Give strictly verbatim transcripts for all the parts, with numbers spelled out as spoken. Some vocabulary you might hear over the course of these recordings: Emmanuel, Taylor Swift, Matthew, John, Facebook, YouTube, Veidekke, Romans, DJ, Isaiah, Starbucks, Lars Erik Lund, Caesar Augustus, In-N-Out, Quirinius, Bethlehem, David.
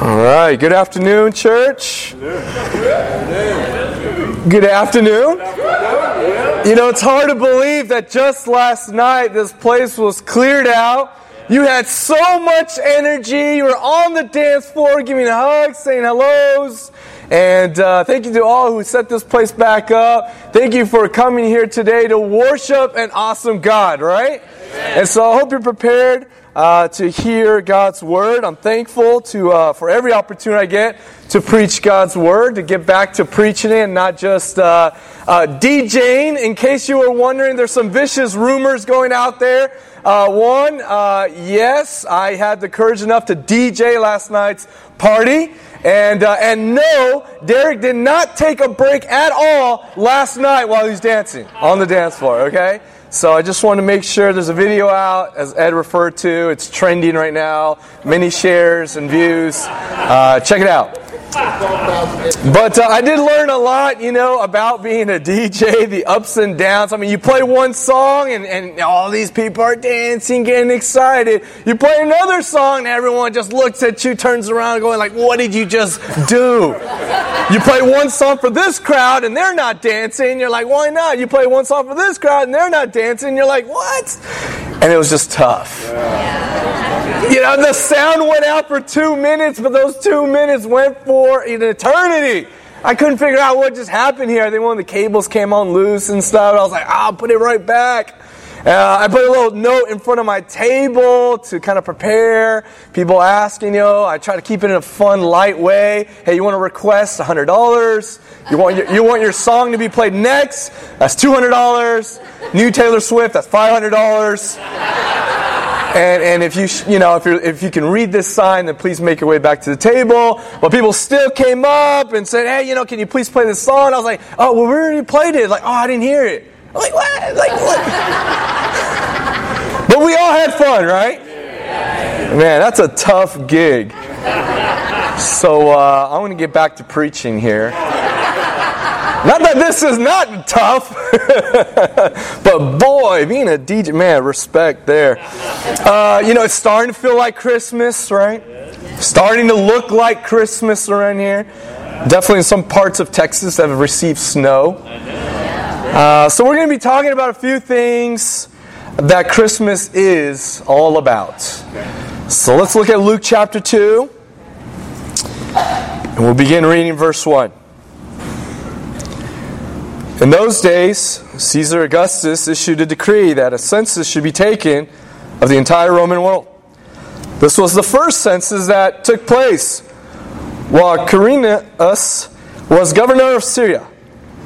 All right. Good afternoon, church. Good afternoon. You know, it's hard to believe that just last night this place was cleared out. You had so much energy. You were on the dance floor giving hugs, saying hellos. And uh, thank you to all who set this place back up. Thank you for coming here today to worship an awesome God, right? Amen. And so I hope you're prepared uh, to hear God's Word. I'm thankful to uh, for every opportunity I get to preach God's Word, to get back to preaching it and not just uh, uh, DJing. In case you were wondering, there's some vicious rumors going out there. Uh, one, uh, yes, I had the courage enough to D J last night's party. And uh, and no, Derek did not take a break at all last night while he was dancing on the dance floor, okay? So I just want to make sure there's a video out, as Ed referred to. It's trending right now. Many shares and views. Uh, check it out. But uh, I did learn a lot, you know, about being a D J, the ups and downs. I mean, you play one song and, and all these people are dancing, getting excited. You play another song and everyone just looks at you, turns around going like, what did you just do? You play one song for this crowd and they're not dancing. You're like, why not? You play one song for this crowd and they're not dancing. And you're like, what? And it was just tough. Yeah. You know, the sound went out for two minutes, but those two minutes went for an eternity. I couldn't figure out what just happened here. I think one of the cables came on loose and stuff. I was like, I'll put it right back. Uh, I put a little note in front of my table to kind of prepare. People asking, you know, I try to keep it in a fun, light way. Hey, you want to request one hundred dollars? You want your, you want your song to be played next? That's two hundred dollars. New Taylor Swift, that's five hundred dollars. And and if you you know if you if you can read this sign, then please make your way back to the table. But people still came up and said, hey, you know, can you please play this song? And I was like, oh, well, we already played it. Like, oh, I didn't hear it. I'm like, what? Like, what? But we all had fun, right? Man, that's a tough gig. So uh, I'm going to get back to preaching here. Not that this is not tough, but boy, being a D J, man, respect there. Uh, you know, it's starting to feel like Christmas, right? Starting to look like Christmas around here. Definitely in some parts of Texas that have received snow. Uh, so we're going to be talking about a few things that Christmas is all about. So let's look at Luke chapter two. And we'll begin reading verse one. In those days, Caesar Augustus issued a decree that a census should be taken of the entire Roman world. This was the first census that took place while Quirinius was governor of Syria.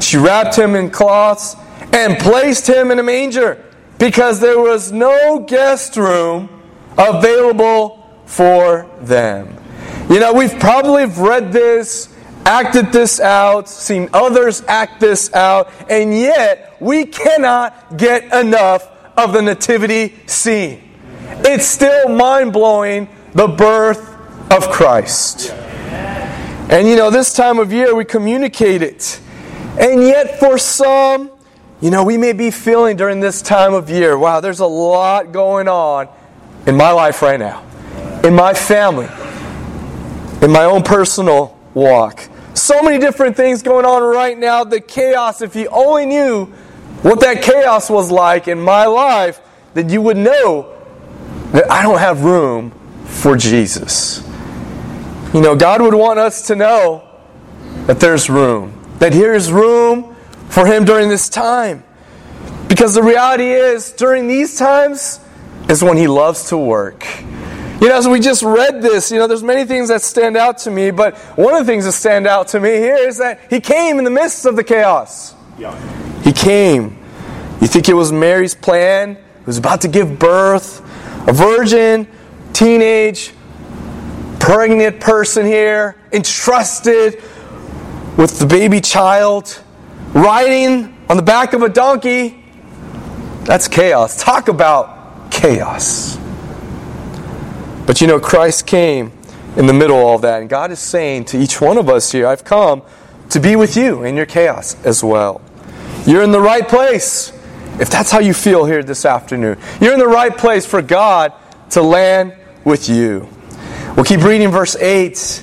She wrapped him in cloths and placed him in a manger because there was no guest room available for them. You know, we've probably read this, acted this out, seen others act this out, and yet we cannot get enough of the nativity scene. It's still mind-blowing, the birth of Christ. And you know, this time of year we communicate it. And yet for some, you know, we may be feeling during this time of year, wow, there's a lot going on in my life right now, in my family, in my own personal walk. So many different things going on right now. The chaos, if you only knew what that chaos was like in my life, then you would know that I don't have room for Jesus. You know, God would want us to know that there's room. That here is room for Him during this time. Because the reality is, during these times is when He loves to work. You know, as we just read this, you know, there's many things that stand out to me, but one of the things that stand out to me here is that He came in the midst of the chaos. Yeah. He came. You think it was Mary's plan, who was about to give birth, a virgin, teenage pregnant person here, entrusted with the baby child, riding on the back of a donkey. That's chaos. Talk about chaos. But you know, Christ came in the middle of all that. And God is saying to each one of us here, I've come to be with you in your chaos as well. You're in the right place. If that's how you feel here this afternoon, you're in the right place for God to land with you. We'll keep reading verse eight.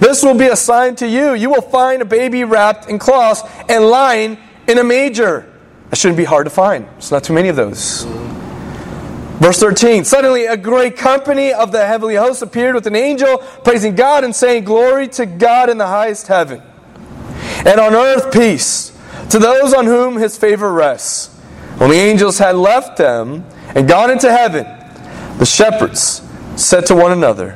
This will be a sign to you. You will find a baby wrapped in cloths and lying in a manger." That shouldn't be hard to find. It's not too many of those. Verse thirteen, suddenly a great company of the heavenly host appeared with an angel, praising God and saying, "Glory to God in the highest heaven, and on earth peace, to those on whom His favor rests." When the angels had left them and gone into heaven, the shepherds said to one another,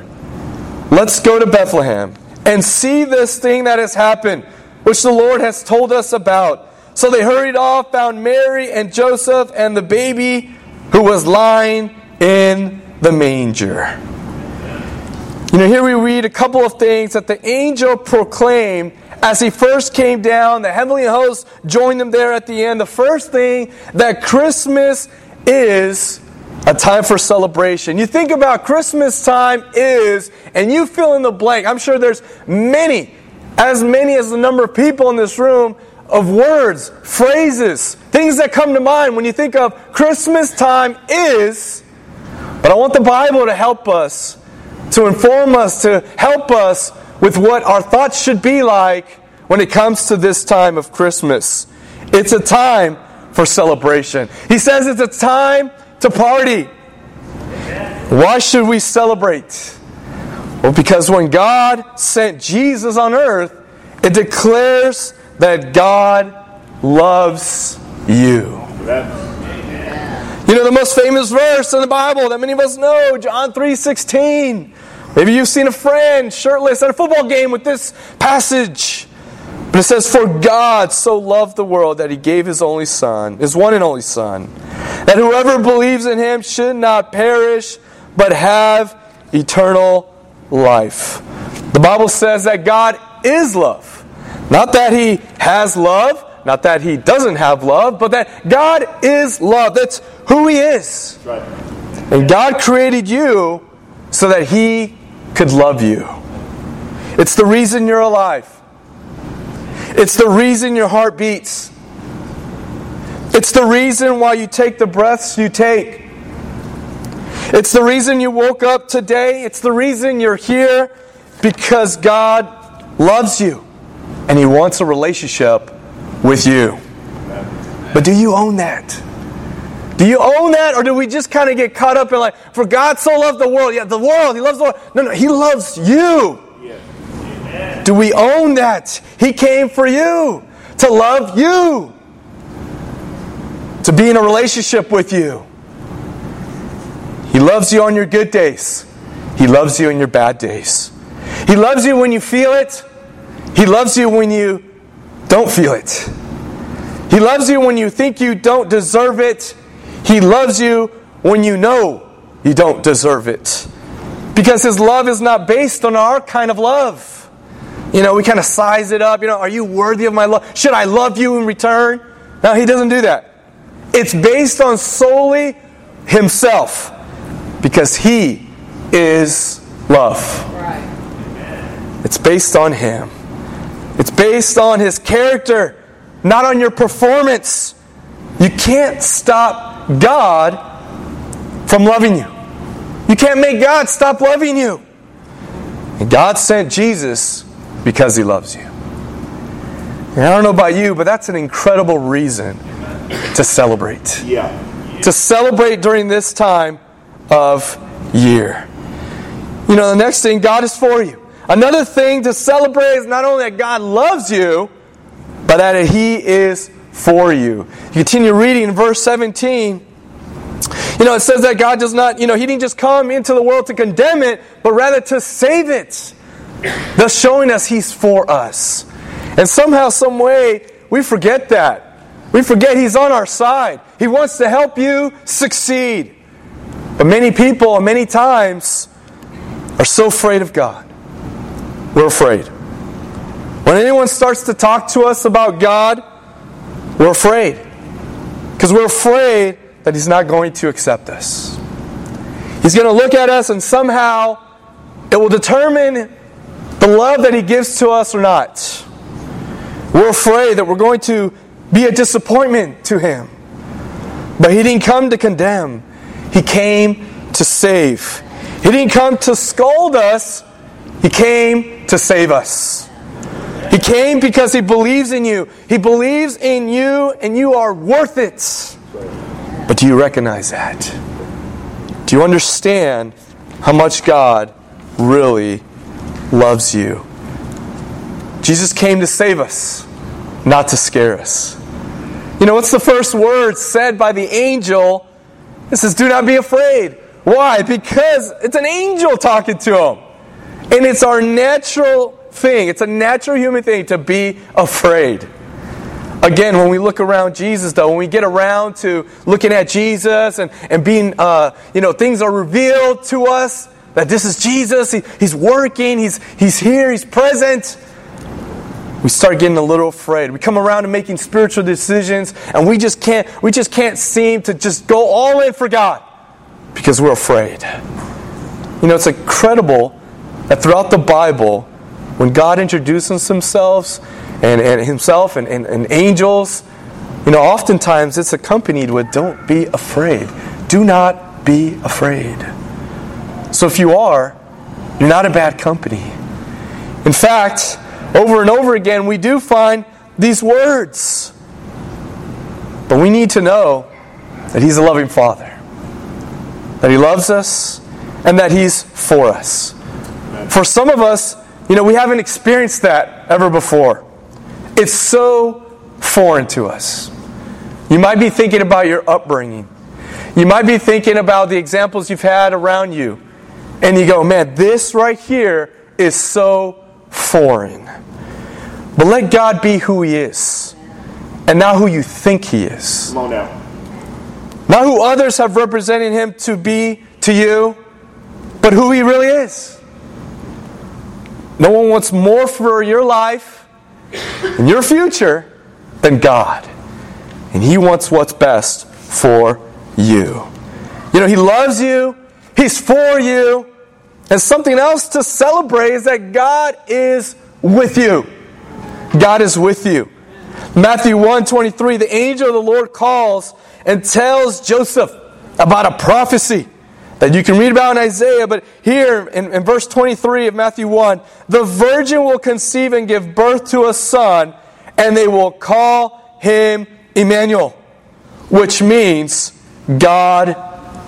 "Let's go to Bethlehem and see this thing that has happened, which the Lord has told us about." So they hurried off, found Mary and Joseph and the baby who was lying in the manger. You know, here we read a couple of things that the angel proclaimed as he first came down. The heavenly host joined them there at the end. The first thing, that Christmas is a time for celebration. You think about Christmas time is, and you fill in the blank. I'm sure there's many, as many as the number of people in this room, of words, phrases, things that come to mind when you think of Christmas time is. But I want the Bible to help us, to inform us, to help us with what our thoughts should be like when it comes to this time of Christmas. It's a time for celebration. He says it's a time to party. Why should we celebrate? Well, because when God sent Jesus on earth, it declares that God loves you. You know, the most famous verse in the Bible that many of us know, John three sixteen. Maybe you've seen a friend shirtless at a football game with this passage. But it says, "For God so loved the world that He gave His only Son, His one and only Son, that whoever believes in Him should not perish, but have eternal life." The Bible says that God is love. Not that He has love, not that He doesn't have love, but that God is love. That's who He is. Right. And God created you so that He could love you. It's the reason you're alive. It's the reason your heart beats. It's the reason why you take the breaths you take. It's the reason you woke up today. It's the reason you're here, because God loves you and He wants a relationship with you. But do you own that? Do you own that, or do we just kind of get caught up in, like, for God so loved the world? Yeah, the world. He loves the world. No, no, He loves you. Yeah. Do we own that? He came for you, to love you, to be in a relationship with you. He loves you on your good days. He loves you in your bad days. He loves you when you feel it. He loves you when you don't feel it. He loves you when you think you don't deserve it. He loves you when you know you don't deserve it. Because His love is not based on our kind of love. You know, we kind of size it up. You know, are you worthy of my love? Should I love you in return? No, He doesn't do that. It's based on solely Himself. Because He is love. Right. It's based on Him. It's based on His character, not on your performance. You can't stop God from loving you. You can't make God stop loving you. And God sent Jesus because He loves you. And I don't know about you, but that's an incredible reason to celebrate. Yeah. Yeah. To celebrate during this time of year. You know, the next thing, God is for you. Another thing to celebrate is not only that God loves you, but that He is for you. You continue reading in verse seventeen. You know, it says that God does not, you know, He didn't just come into the world to condemn it, but rather to save it. Thus showing us He's for us. And somehow, some way, we forget that. We forget He's on our side. He wants to help you succeed. But many people, many times, are so afraid of God. We're afraid. When anyone starts to talk to us about God, we're afraid. Because we're afraid that He's not going to accept us. He's going to look at us and somehow it will determine the love that He gives to us or not. We're afraid that we're going to be a disappointment to Him. But He didn't come to condemn. He came to save. He didn't come to scold us. He came to save us. He came because He believes in you. He believes in you and you are worth it. But do you recognize that? Do you understand how much God really loves you? Jesus came to save us, not to scare us. You know, what's the first word said by the angel? It says, do not be afraid. Why? Because it's an angel talking to him. And it's our natural thing. It's a natural human thing to be afraid. Again, when we look around Jesus, though, when we get around to looking at Jesus and, and being, uh, you know, things are revealed to us that this is Jesus, he, He's working, he's, he's here, He's present, we start getting a little afraid. We come around to making spiritual decisions and we just can't, we just can't seem to just go all in for God because we're afraid. You know, it's incredible that throughout the Bible, when God introduces Himself, And, and himself and, and, and angels, you know, oftentimes it's accompanied with don't be afraid. Do not be afraid. So if you are, you're not a bad company. In fact, over and over again we do find these words. But we need to know that He's a loving Father. That He loves us and that He's for us. For some of us, you know, we haven't experienced that ever before. It's so foreign to us. You might be thinking about your upbringing. You might be thinking about the examples you've had around you. And you go, man, this right here is so foreign. But let God be who He is. And not who you think He is. Come on now. Not who others have represented Him to be to you, but who He really is. No one wants more for your life in your future than God. And He wants what's best for you. You know, He loves you. He's for you. And something else to celebrate is that God is with you. God is with you. Matthew one twenty-three, the angel of the Lord calls and tells Joseph about a prophecy that you can read about in Isaiah, but here in, in verse twenty-three of Matthew one, the virgin will conceive and give birth to a son, and they will call him Emmanuel, which means God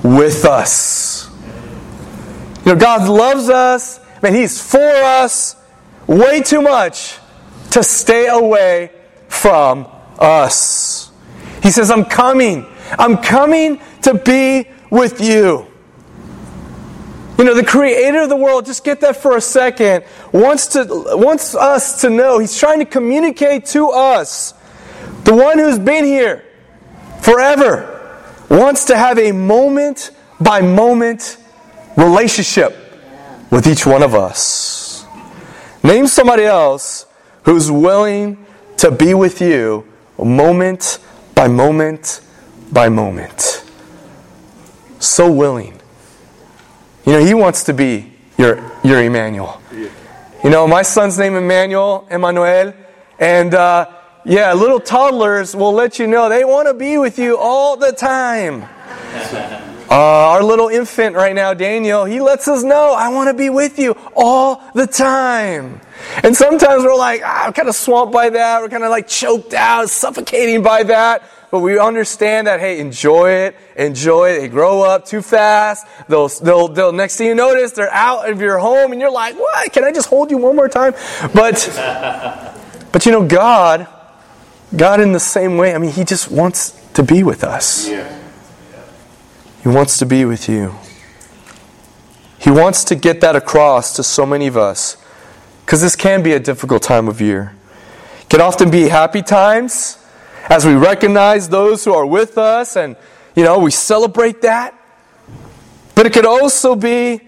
with us. You know, God loves us, and He's for us way too much to stay away from us. He says, I'm coming. I'm coming to be with you. You know, the Creator of the world, just get that for a second, wants to wants us to know. He's trying to communicate to us. The one who's been here forever wants to have a moment-by-moment relationship with each one of us. Name somebody else who's willing to be with you moment by moment by moment. So willing. You know, He wants to be your your Emmanuel. You know, my son's name Emmanuel, Emmanuel. And uh, yeah, little toddlers will let you know they want to be with you all the time. Uh, our little infant right now, Daniel, he lets us know, I want to be with you all the time. And sometimes we're like, ah, I'm kind of swamped by that. We're kind of like choked out, suffocating by that. but we understand that, hey, enjoy it, enjoy it. They grow up too fast. They'll, they'll, they'll, next thing you notice, they're out of your home, and you're like, what? Can I just hold you one more time? But, but you know, God, God in the same way, I mean, He just wants to be with us. Yeah. He wants to be with you. He wants to get that across to so many of us. Because this can be a difficult time of year. It can often be happy times as we recognize those who are with us and, you know, we celebrate that. But it could also be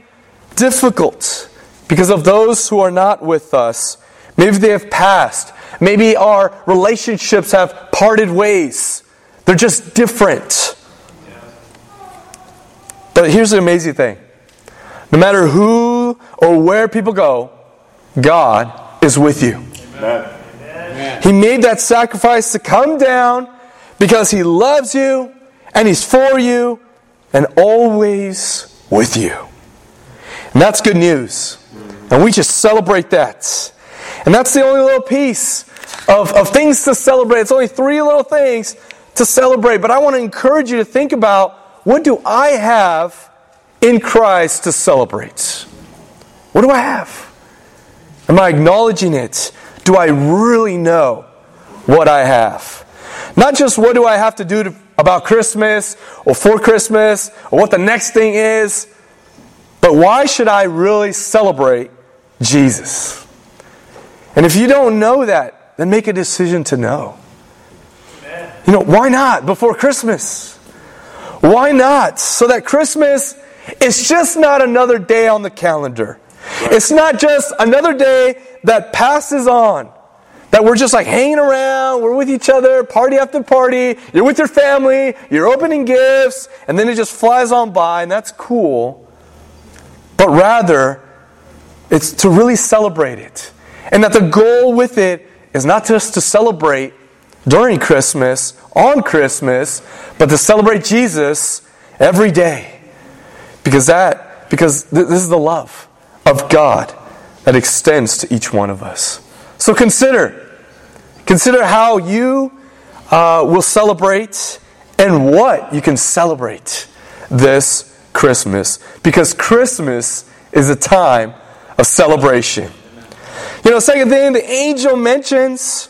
difficult because of those who are not with us. Maybe they have passed. Maybe our relationships have parted ways. They're just different. But here's the amazing thing. No matter who or where people go, God is with you. Amen. Amen. He made that sacrifice to come down because He loves you and He's for you and always with you. And that's good news. And we just celebrate that. And that's the only little piece of, of things to celebrate. It's only three little things to celebrate. But I want to encourage you to think about, what do I have in Christ to celebrate? What do I have? Am I acknowledging it? Do I really know what I have? Not just what do I have to do to, about Christmas or for Christmas or what the next thing is, but why should I really celebrate Jesus? And if you don't know that, then make a decision to know. Amen. You know, why not before Christmas? Why not? So that Christmas is just not another day on the calendar. It's not just another day that passes on, that we're just like hanging around, we're with each other, party after party, you're with your family, you're opening gifts, and then it just flies on by, and that's cool. But rather, it's to really celebrate it. And that the goal with it is not just to celebrate during Christmas, on Christmas, but to celebrate Jesus every day. Because that, because th- this is the love of God that extends to each one of us. So consider. Consider how you uh, will celebrate and what you can celebrate this Christmas. Because Christmas is a time of celebration. You know, second thing, the angel mentions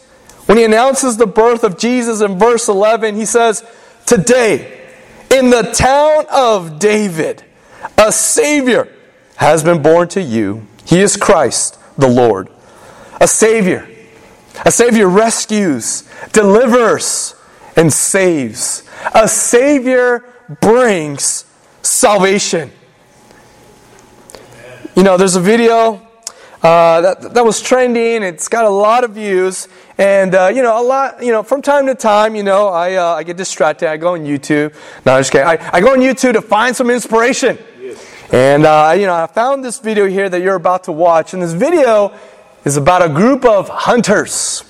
when he announces the birth of Jesus in verse eleven, he says, "Today, in the town of David, a Savior has been born to you. He is Christ, the Lord." A Savior. A Savior rescues, delivers, and saves. A Savior brings salvation. You know, there's a video uh, that, that was trending. It's got a lot of views. And, uh, you know, a lot, you know, from time to time, you know, I uh, I get distracted. I go on YouTube. No, I'm just kidding. I, I go on YouTube to find some inspiration. And, uh, you know, I found this video here that you're about to watch. And this video is about a group of hunters.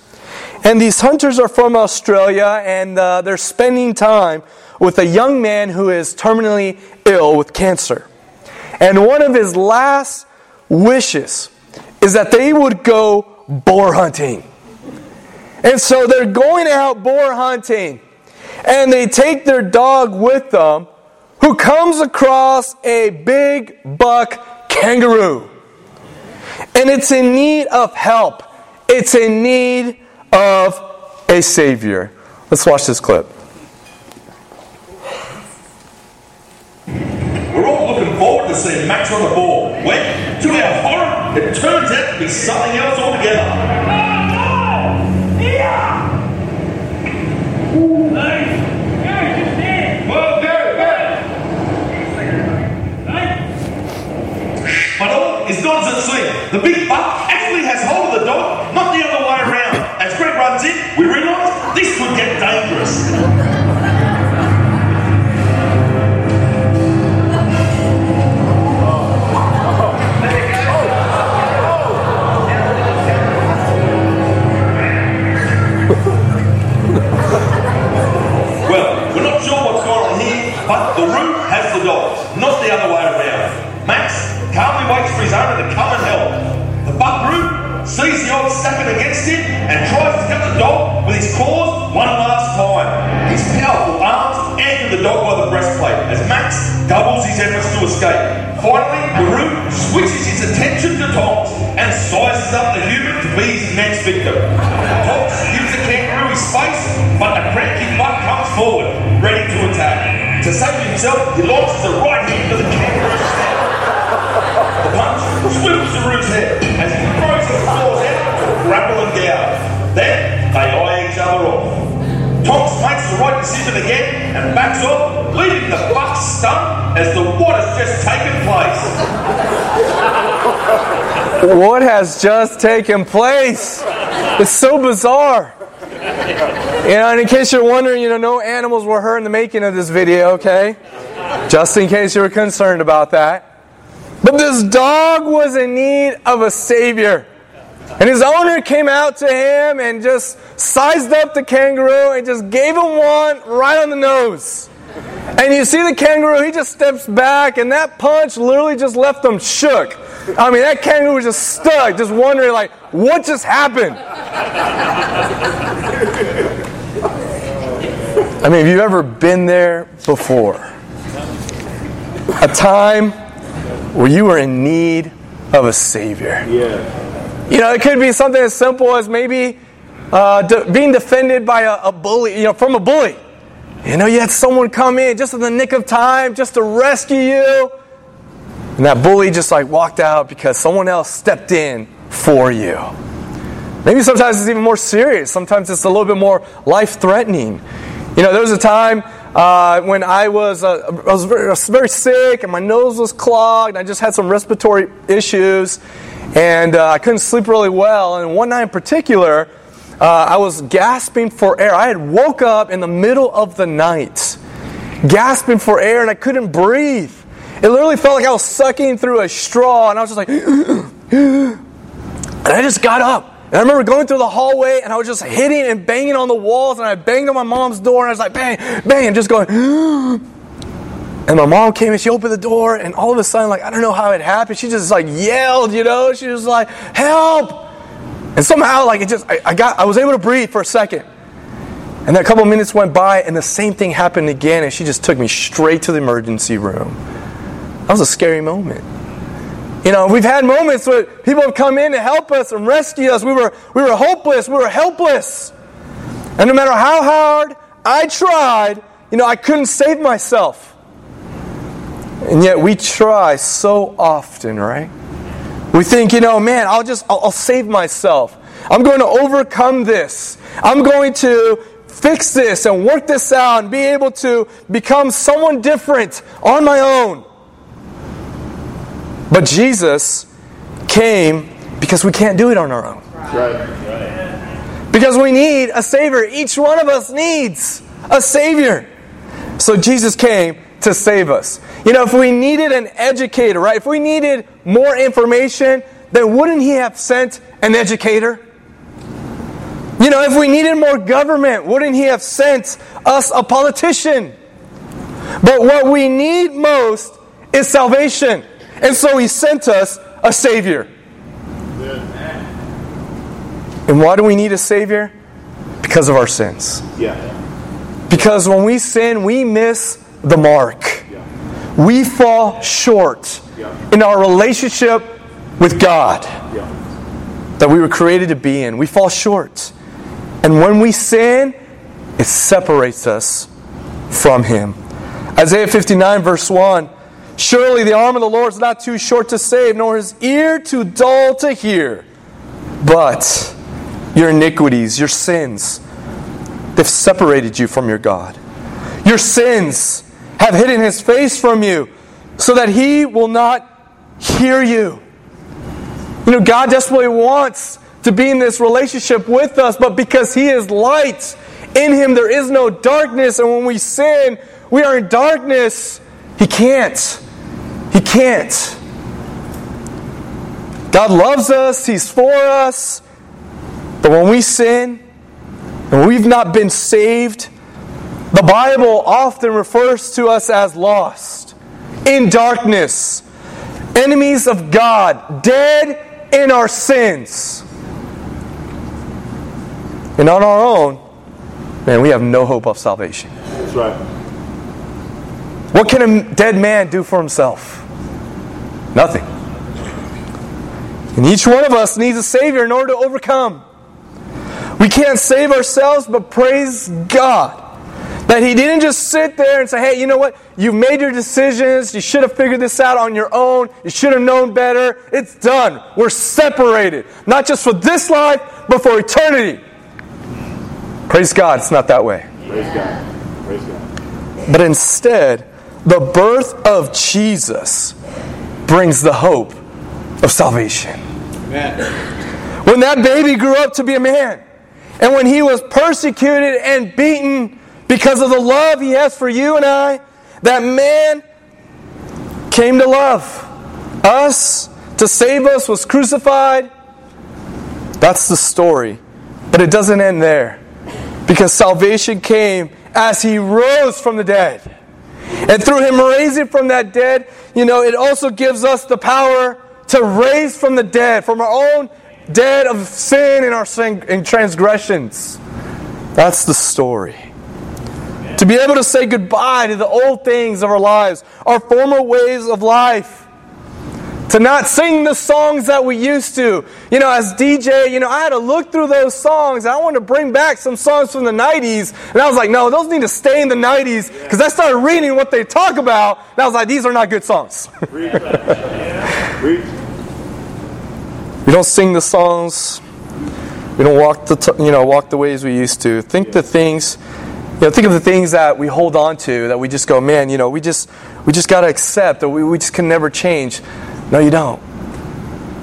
And these hunters are from Australia, and uh, they're spending time with a young man who is terminally ill with cancer. And one of his last wishes is that they would go boar hunting. And so they're going out boar hunting, and they take their dog with them, who comes across a big buck kangaroo. And it's in need of help. It's in need of a Savior. Let's watch this clip. We're all looking forward to seeing Max on the ball. When, to our horror, it turns out to be something else altogether. Oh, no! Yeah! Ooh, nice. But all is not as it seems. The big buck actually has hold of the dog, not the other way around. As Greg runs in, we realise this could get dangerous. Well, we're not sure what's going on here, but the root has the dog, not the other way around. Max calmly waits for his owner to come and help. The buckaroo sees the odds stacking against him and tries to cut the dog with his claws one last time. He's endeavours to escape. Finally, the brute switches his attention to Tops and sizes up the human to be his next victim. Tops gives the kangaroo his space, but the cranky mutt comes forward, ready to attack. To save himself, he launches a right hand to the kangaroo's head. The punch swivels the roo's head as he throws his claws out to grapple and gouge. Then they eye each other off. Tops makes the right decision again and backs off, leaving the buck stunned as to what has just taken place. What has just taken place? It's so bizarre. You know, and in case you're wondering, you know, no animals were hurt in the making of this video, okay? Just in case you were concerned about that. But this dog was in need of a savior. And his owner came out to him and just sized up the kangaroo and just gave him one right on the nose. And you see the kangaroo, he just steps back, and that punch literally just left him shook. I mean, that kangaroo was just stuck, just wondering, like, what just happened? I mean, have you ever been there before? A time where you were in need of a savior. Yeah. You know, it could be something as simple as maybe uh, de- being defended by a, a bully, you know, from a bully. You know, you had someone come in just in the nick of time, just to rescue you. And that bully just like walked out because someone else stepped in for you. Maybe sometimes it's even more serious. Sometimes it's a little bit more life-threatening. You know, there was a time uh, when I was, uh, I, was very, I was very sick and my nose was clogged. And I just had some respiratory issues. And uh, I couldn't sleep really well. And one night in particular, uh, I was gasping for air. I had woke up in the middle of the night, gasping for air, and I couldn't breathe. It literally felt like I was sucking through a straw, and I was just like... And I just got up. And I remember going through the hallway, and I was just hitting and banging on the walls, and I banged on my mom's door, and I was like, bang, bang, and just going... And my mom came and she opened the door, and all of a sudden, like, I don't know how it happened. She just like yelled, you know, she was like, help! And somehow, like, it just I, I got I was able to breathe for a second. And then a couple of minutes went by and the same thing happened again, and she just took me straight to the emergency room. That was a scary moment. You know, we've had moments where people have come in to help us and rescue us. We were we were hopeless, we were helpless. And no matter how hard I tried, you know, I couldn't save myself. And yet we try so often, right? We think, you know, man, I'll just, I'll, I'll save myself. I'm going to overcome this. I'm going to fix this and work this out and be able to become someone different on my own. But Jesus came because we can't do it on our own. Right. Because we need a Savior. Each one of us needs a Savior. So Jesus came to save us. You know, if we needed an educator, right? If we needed more information, then wouldn't he have sent an educator? You know, if we needed more government, wouldn't he have sent us a politician? But what we need most is salvation. And so he sent us a Savior. And why do we need a Savior? Because of our sins. Yeah. Because when we sin, we miss the mark. We fall short in our relationship with God that we were created to be in. We fall short. And when we sin, it separates us from Him. Isaiah fifty-nine verse one, surely the arm of the Lord is not too short to save, nor His ear too dull to hear. But your iniquities, your sins, they've separated you from your God. Your sins have hidden His face from you so that He will not hear you. You know, God desperately wants to be in this relationship with us, but because He is light, in Him there is no darkness, and when we sin, we are in darkness. He can't. He can't. God loves us. He's for us. But when we sin, and we've not been saved, the Bible often refers to us as lost, in darkness, enemies of God, dead in our sins. And on our own, man, we have no hope of salvation. That's right. What can a dead man do for himself? Nothing. And each one of us needs a Savior in order to overcome. We can't save ourselves, but praise God that He didn't just sit there and say, hey, you know what? You've made your decisions. You should have figured this out on your own. You should have known better. It's done. We're separated. Not just for this life, but for eternity. Praise God, it's not that way. Praise God. Praise God. But instead, the birth of Jesus brings the hope of salvation. Amen. When that baby grew up to be a man, and when he was persecuted and beaten because of the love he has for you and I, that man came to love us, to save us, was crucified. That's the story. But it doesn't end there. Because salvation came as He rose from the dead. And through Him raising from that dead, you know, it also gives us the power to raise from the dead, from our own dead of sin and our sin and transgressions. That's the story. To be able to say goodbye to the old things of our lives, our former ways of life. To not sing the songs that we used to. You know, as D J, you know, I had to look through those songs. I wanted to bring back some songs from the nineties. And I was like, no, those need to stay in the nineties. Because I started reading what they talk about. And I was like, these are not good songs. We don't sing the songs. We don't walk the, t- you know, walk the ways we used to. Think the things... You know, think of the things that we hold on to, that we just go, man, you know, we just we just got to accept, or we, we just can never change. No, you don't.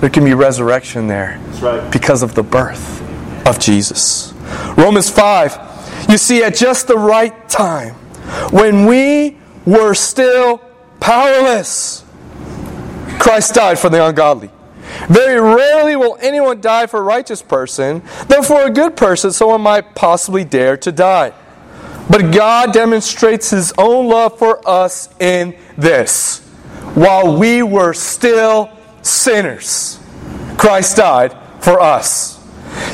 There can be resurrection there. That's right. Because of the birth of Jesus. Romans five, you see, at just the right time, when we were still powerless, Christ died for the ungodly. Very rarely will anyone die for a righteous person, though for a good person someone might possibly dare to die. But God demonstrates His own love for us in this. While we were still sinners, Christ died for us.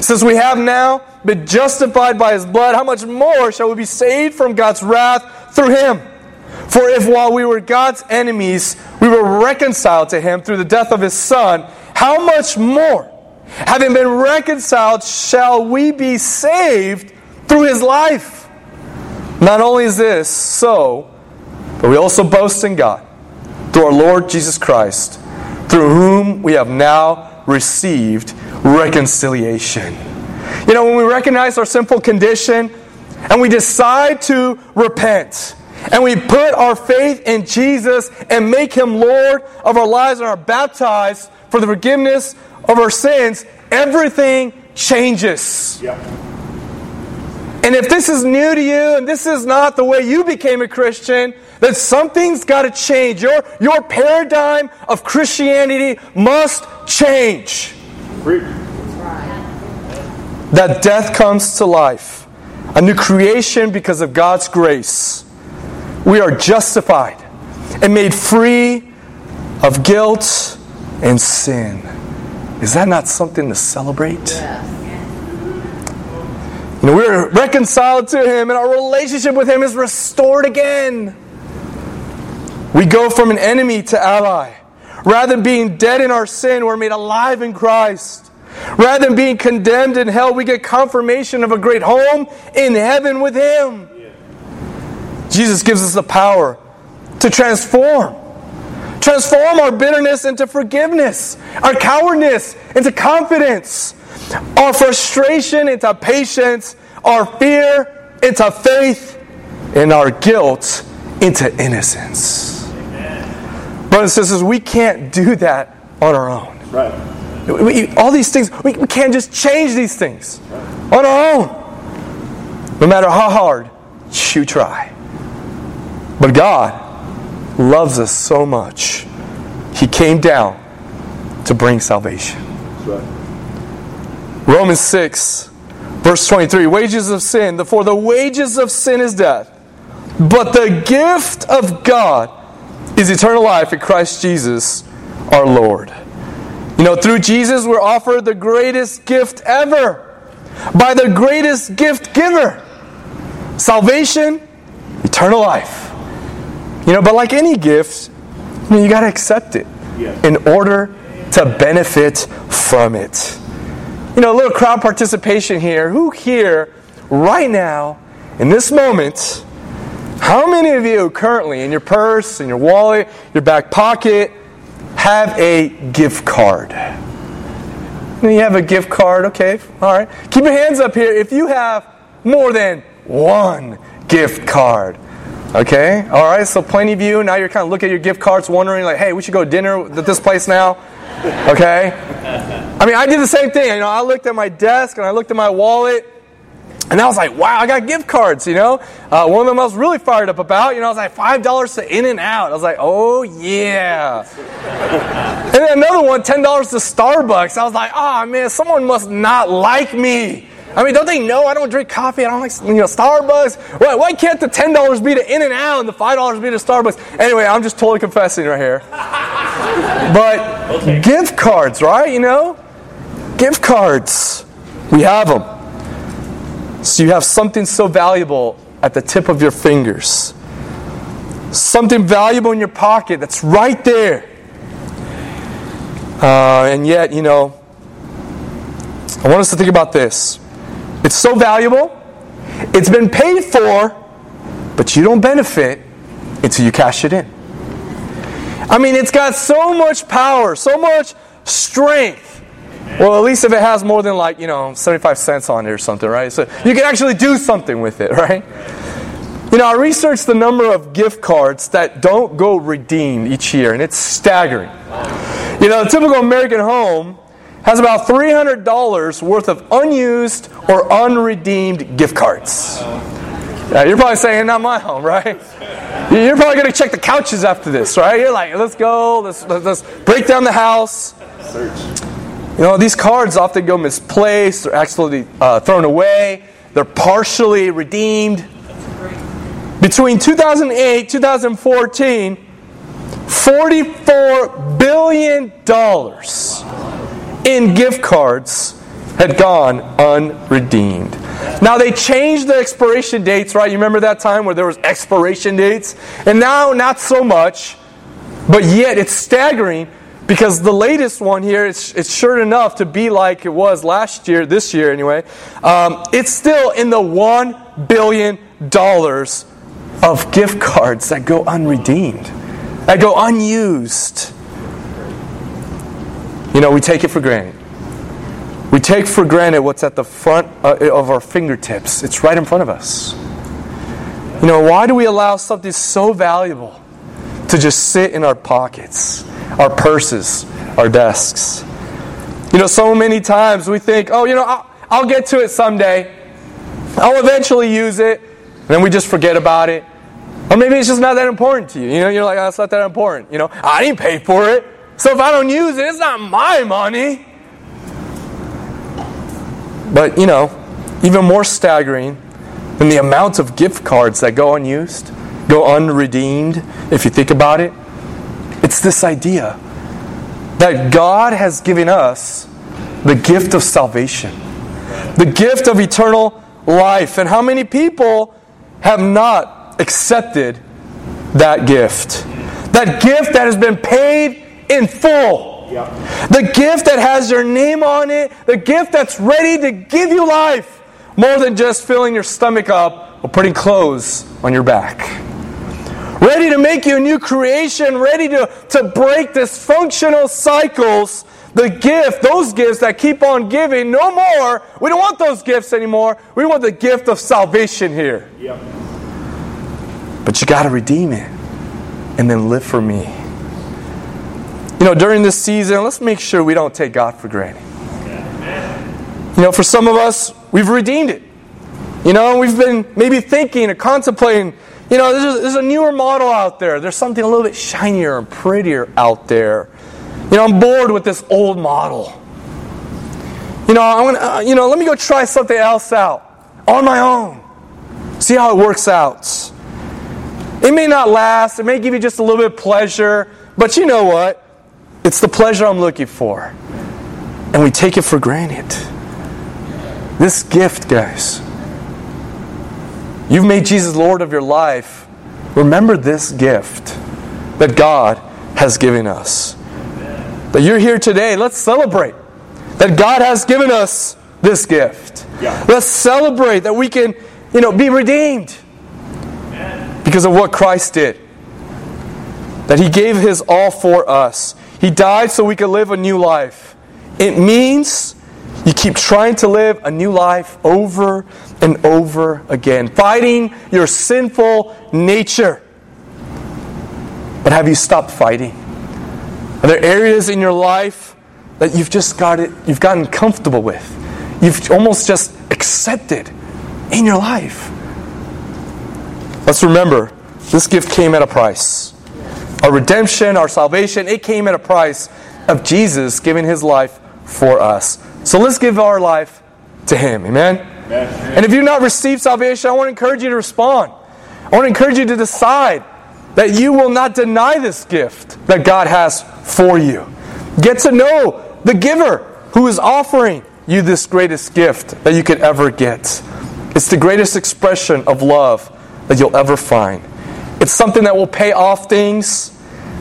Since we have now been justified by His blood, how much more shall we be saved from God's wrath through Him? For if while we were God's enemies, we were reconciled to Him through the death of His Son, how much more, having been reconciled, shall we be saved through His life? Not only is this so, but we also boast in God, through our Lord Jesus Christ, through whom we have now received reconciliation. You know, when we recognize our sinful condition, and we decide to repent, and we put our faith in Jesus, and make Him Lord of our lives, and are baptized for the forgiveness of our sins, everything changes. Yep. And if this is new to you, and this is not the way you became a Christian, then something's got to change. Your, your paradigm of Christianity must change. That death comes to life. A new creation because of God's grace. We are justified and made free of guilt and sin. Is that not something to celebrate? Yeah. You know, we're reconciled to Him, and our relationship with Him is restored again. We go from an enemy to ally. Rather than being dead in our sin, we're made alive in Christ. Rather than being condemned in hell, we get confirmation of a great home in heaven with Him. Jesus gives us the power to transform. Transform our bitterness into forgiveness, our cowardice into confidence, our frustration into patience, our fear into faith, and our guilt into innocence. Amen. Brothers and sisters, we can't do that on our own. Right. We, we, all these things, we, we can't just change these things right. on our own. No matter how hard you try. But God loves us so much. He came down to bring salvation. That's right. Romans six, verse twenty-three, wages of sin. For the wages of sin is death, but the gift of God is eternal life in Christ Jesus our Lord. You know, through Jesus we're offered the greatest gift ever by the greatest gift giver. Salvation, eternal life. You know, but like any gift, I mean, you got to accept it in order to benefit from it. You know, a little crowd participation here. Who here, right now, in this moment, how many of you currently, in your purse, in your wallet, your back pocket, have a gift card? You have a gift card, okay, all right. Keep your hands up here if you have more than one gift card. Okay, all right, so plenty of you, now you're kind of looking at your gift cards wondering like, hey, we should go to dinner at this place now, okay? I mean, I did the same thing, you know, I looked at my desk and I looked at my wallet, and I was like, wow, I got gift cards, you know? Uh, one of them I was really fired up about, you know, I was like, five dollars to In-N-Out. I was like, oh, yeah. And then another one, ten dollars to Starbucks. I was like, oh, man, someone must not like me. I mean, don't they know I don't drink coffee? I don't like, you know, Starbucks. Why, why can't the ten dollars be to In-N-Out and the five dollars be to Starbucks? Anyway, I'm just totally confessing right here. But okay. Gift cards, right, you know? Gift cards. We have them. So you have something so valuable at the tip of your fingers. Something valuable in your pocket that's right there. Uh, and yet, you know, I want us to think about this. It's so valuable. It's been paid for, but you don't benefit until you cash it in. I mean, it's got so much power, so much strength. Well, at least if it has more than like, you know, seventy-five cents on it or something, right? So you can actually do something with it, right? You know, I researched the number of gift cards that don't go redeemed each year, and it's staggering. You know, the typical American home has about three hundred dollars worth of unused or unredeemed gift cards. Now, you're probably saying, not my home, right? You're probably going to check the couches after this, right? You're like, let's go, let's, let's break down the house. Search. You know, these cards often go misplaced, they're actually uh, thrown away, they're partially redeemed. Between two thousand eight and twenty fourteen, forty-four billion dollars in gift cards had gone unredeemed. Now they changed the expiration dates, right? You remember that time where there was expiration dates? And now not so much, but yet it's staggering. Because the latest one here, it's, it's sure enough to be like it was last year, this year anyway. Um, it's still in the one billion dollars of gift cards that go unredeemed, that go unused. You know, we take it for granted. We take for granted what's at the front of our fingertips. It's right in front of us. You know, why do we allow something so valuable to just sit in our pockets, our purses, our desks? You know, so many times we think, oh, you know, I'll, I'll get to it someday. I'll eventually use it. And then we just forget about it. Or maybe it's just not that important to you. You know, you're like, oh, it's not that important. You know, I didn't pay for it. So if I don't use it, it's not my money. But, you know, even more staggering than the amount of gift cards that go unused, go unredeemed, if you think about it, it's this idea that God has given us the gift of salvation, the gift of eternal life. And how many people have not accepted that gift? That gift that has been paid in full. Yeah. The gift that has your name on it. The gift that's ready to give you life more than just filling your stomach up or putting clothes on your back. Ready to make you a new creation, ready to, to break dysfunctional cycles. The gift, those gifts that keep on giving, no more. We don't want those gifts anymore. We want the gift of salvation here. Yep. But you got to redeem it and then live for me. You know, during this season, let's make sure we don't take God for granted. Amen. You know, for some of us, we've redeemed it. You know, we've been maybe thinking or contemplating, you know, there's, there's a newer model out there. There's something a little bit shinier and prettier out there. You know, I'm bored with this old model. You know, I want. Uh, you know, let me go try something else out on my own. See how it works out. It may not last. It may give you just a little bit of pleasure. But you know what? It's the pleasure I'm looking for. And we take it for granted. This gift, guys. You've made Jesus Lord of your life, Remember this gift that God has given us. That you're here today. Let's celebrate that God has given us this gift. Yeah. Let's celebrate that we can, you know, be redeemed because of what Christ did. That He gave His all for us. He died so we could live a new life. It means you keep trying to live a new life over and over again. Fighting your sinful nature. But have you stopped fighting? Are there areas in your life that you've just got it, you've gotten comfortable with? You've almost just accepted in your life. Let's remember, this gift came at a price. Our redemption, our salvation, it came at a price of Jesus giving His life for us. So let's give our life to Him. Amen? Amen. And if you've not received salvation, I want to encourage you to respond. I want to encourage you to decide that you will not deny this gift that God has for you. Get to know the giver who is offering you this greatest gift that you could ever get. It's the greatest expression of love that you'll ever find. It's something that will pay off things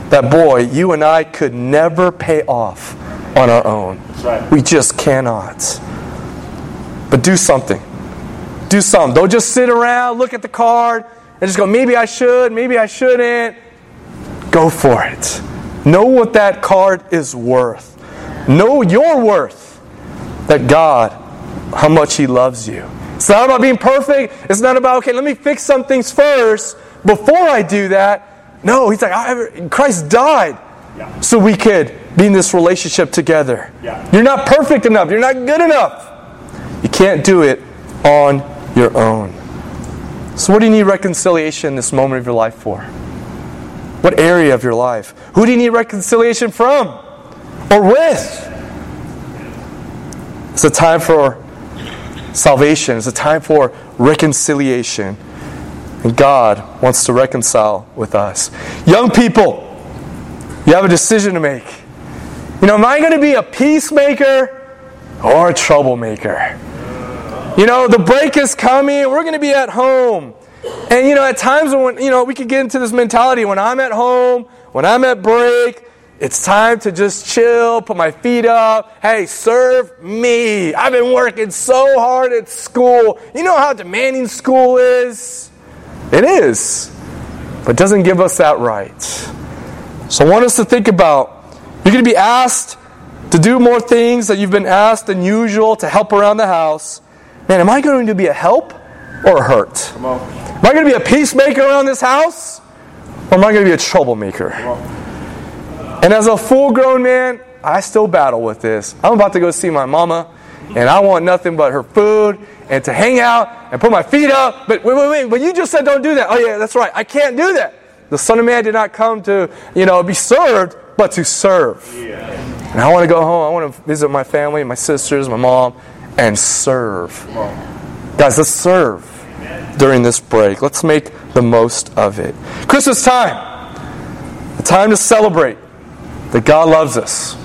that, boy, you and I could never pay off on our own. That's right. We just cannot. But do something. Do something. Don't just sit around, look at the card, and just go, maybe I should, maybe I shouldn't. Go for it. Know what that card is worth. Know your worth. That God, how much He loves you. It's not about being perfect. It's not about, okay, let me fix some things first before I do that. No, He's like, I, Christ died yeah. so we could be in this relationship together. Yeah. You're not perfect enough. You're not good enough. You can't do it on your own. So what do you need reconciliation in this moment of your life for? What area of your life? Who do you need reconciliation from? Or with? It's a time for salvation. It's a time for reconciliation. And God wants to reconcile with us. Young people, you have a decision to make. You know, am I going to be a peacemaker or a troublemaker? You know, the break is coming. We're going to be at home. And, you know, at times, when you know, we could get into this mentality. When I'm at home, when I'm at break, it's time to just chill, put my feet up. Hey, serve me. I've been working so hard at school. You know how demanding school is? It is. But it doesn't give us that right. So I want us to think about, you're going to be asked to do more things that you've been asked than usual to help around the house. Man, am I going to be a help or a hurt? Come on. Am I going to be a peacemaker around this house? Or am I going to be a troublemaker? Come on. And as a full-grown man, I still battle with this. I'm about to go see my mama, and I want nothing but her food, and to hang out, and put my feet up. But wait, wait, wait, but you just said don't do that. Oh yeah, that's right. I can't do that. The Son of Man did not come to, you know, be served, but to serve. Yeah. And I want to go home. I want to visit my family, my sisters, my mom. And serve. Guys, let's serve during this break. Let's make the most of it. Christmas time. A time to celebrate that God loves us.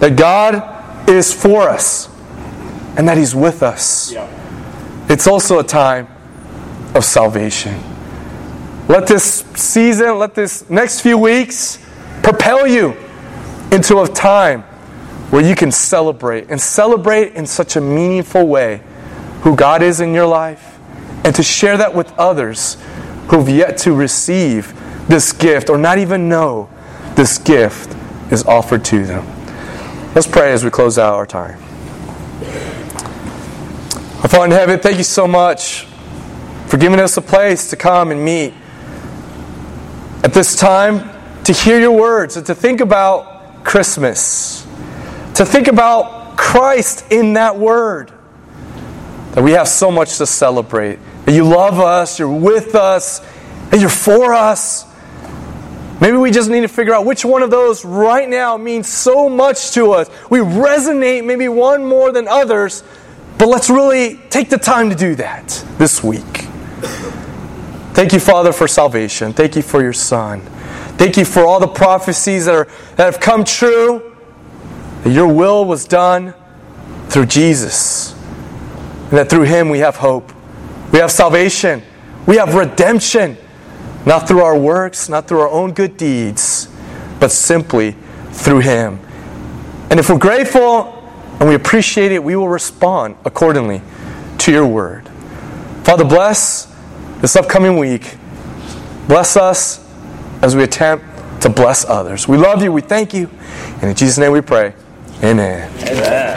That God is for us. And that He's with us. Yeah. It's also a time of salvation. Let this season, let this next few weeks propel you into a time where you can celebrate, and celebrate in such a meaningful way who God is in your life, and to share that with others who've yet to receive this gift or not even know this gift is offered to them. Let's pray as we close out our time. Our Father in heaven, thank You so much for giving us a place to come and meet at this time, to hear Your words and to think about Christmas. To think about Christ in that word. That we have so much to celebrate. That You love us, You're with us, and You're for us. Maybe we just need to figure out which one of those right now means so much to us. We resonate maybe one more than others, but let's really take the time to do that this week. Thank You, Father, for salvation. Thank You for Your Son. Thank You for all the prophecies that, are, that have come true. That Your will was done through Jesus. And that through Him we have hope. We have salvation. We have redemption. Not through our works, not through our own good deeds, but simply through Him. And if we're grateful and we appreciate it, we will respond accordingly to Your Word. Father, bless this upcoming week. Bless us as we attempt to bless others. We love You. We thank You. And in Jesus' name we pray. Amen. Amen.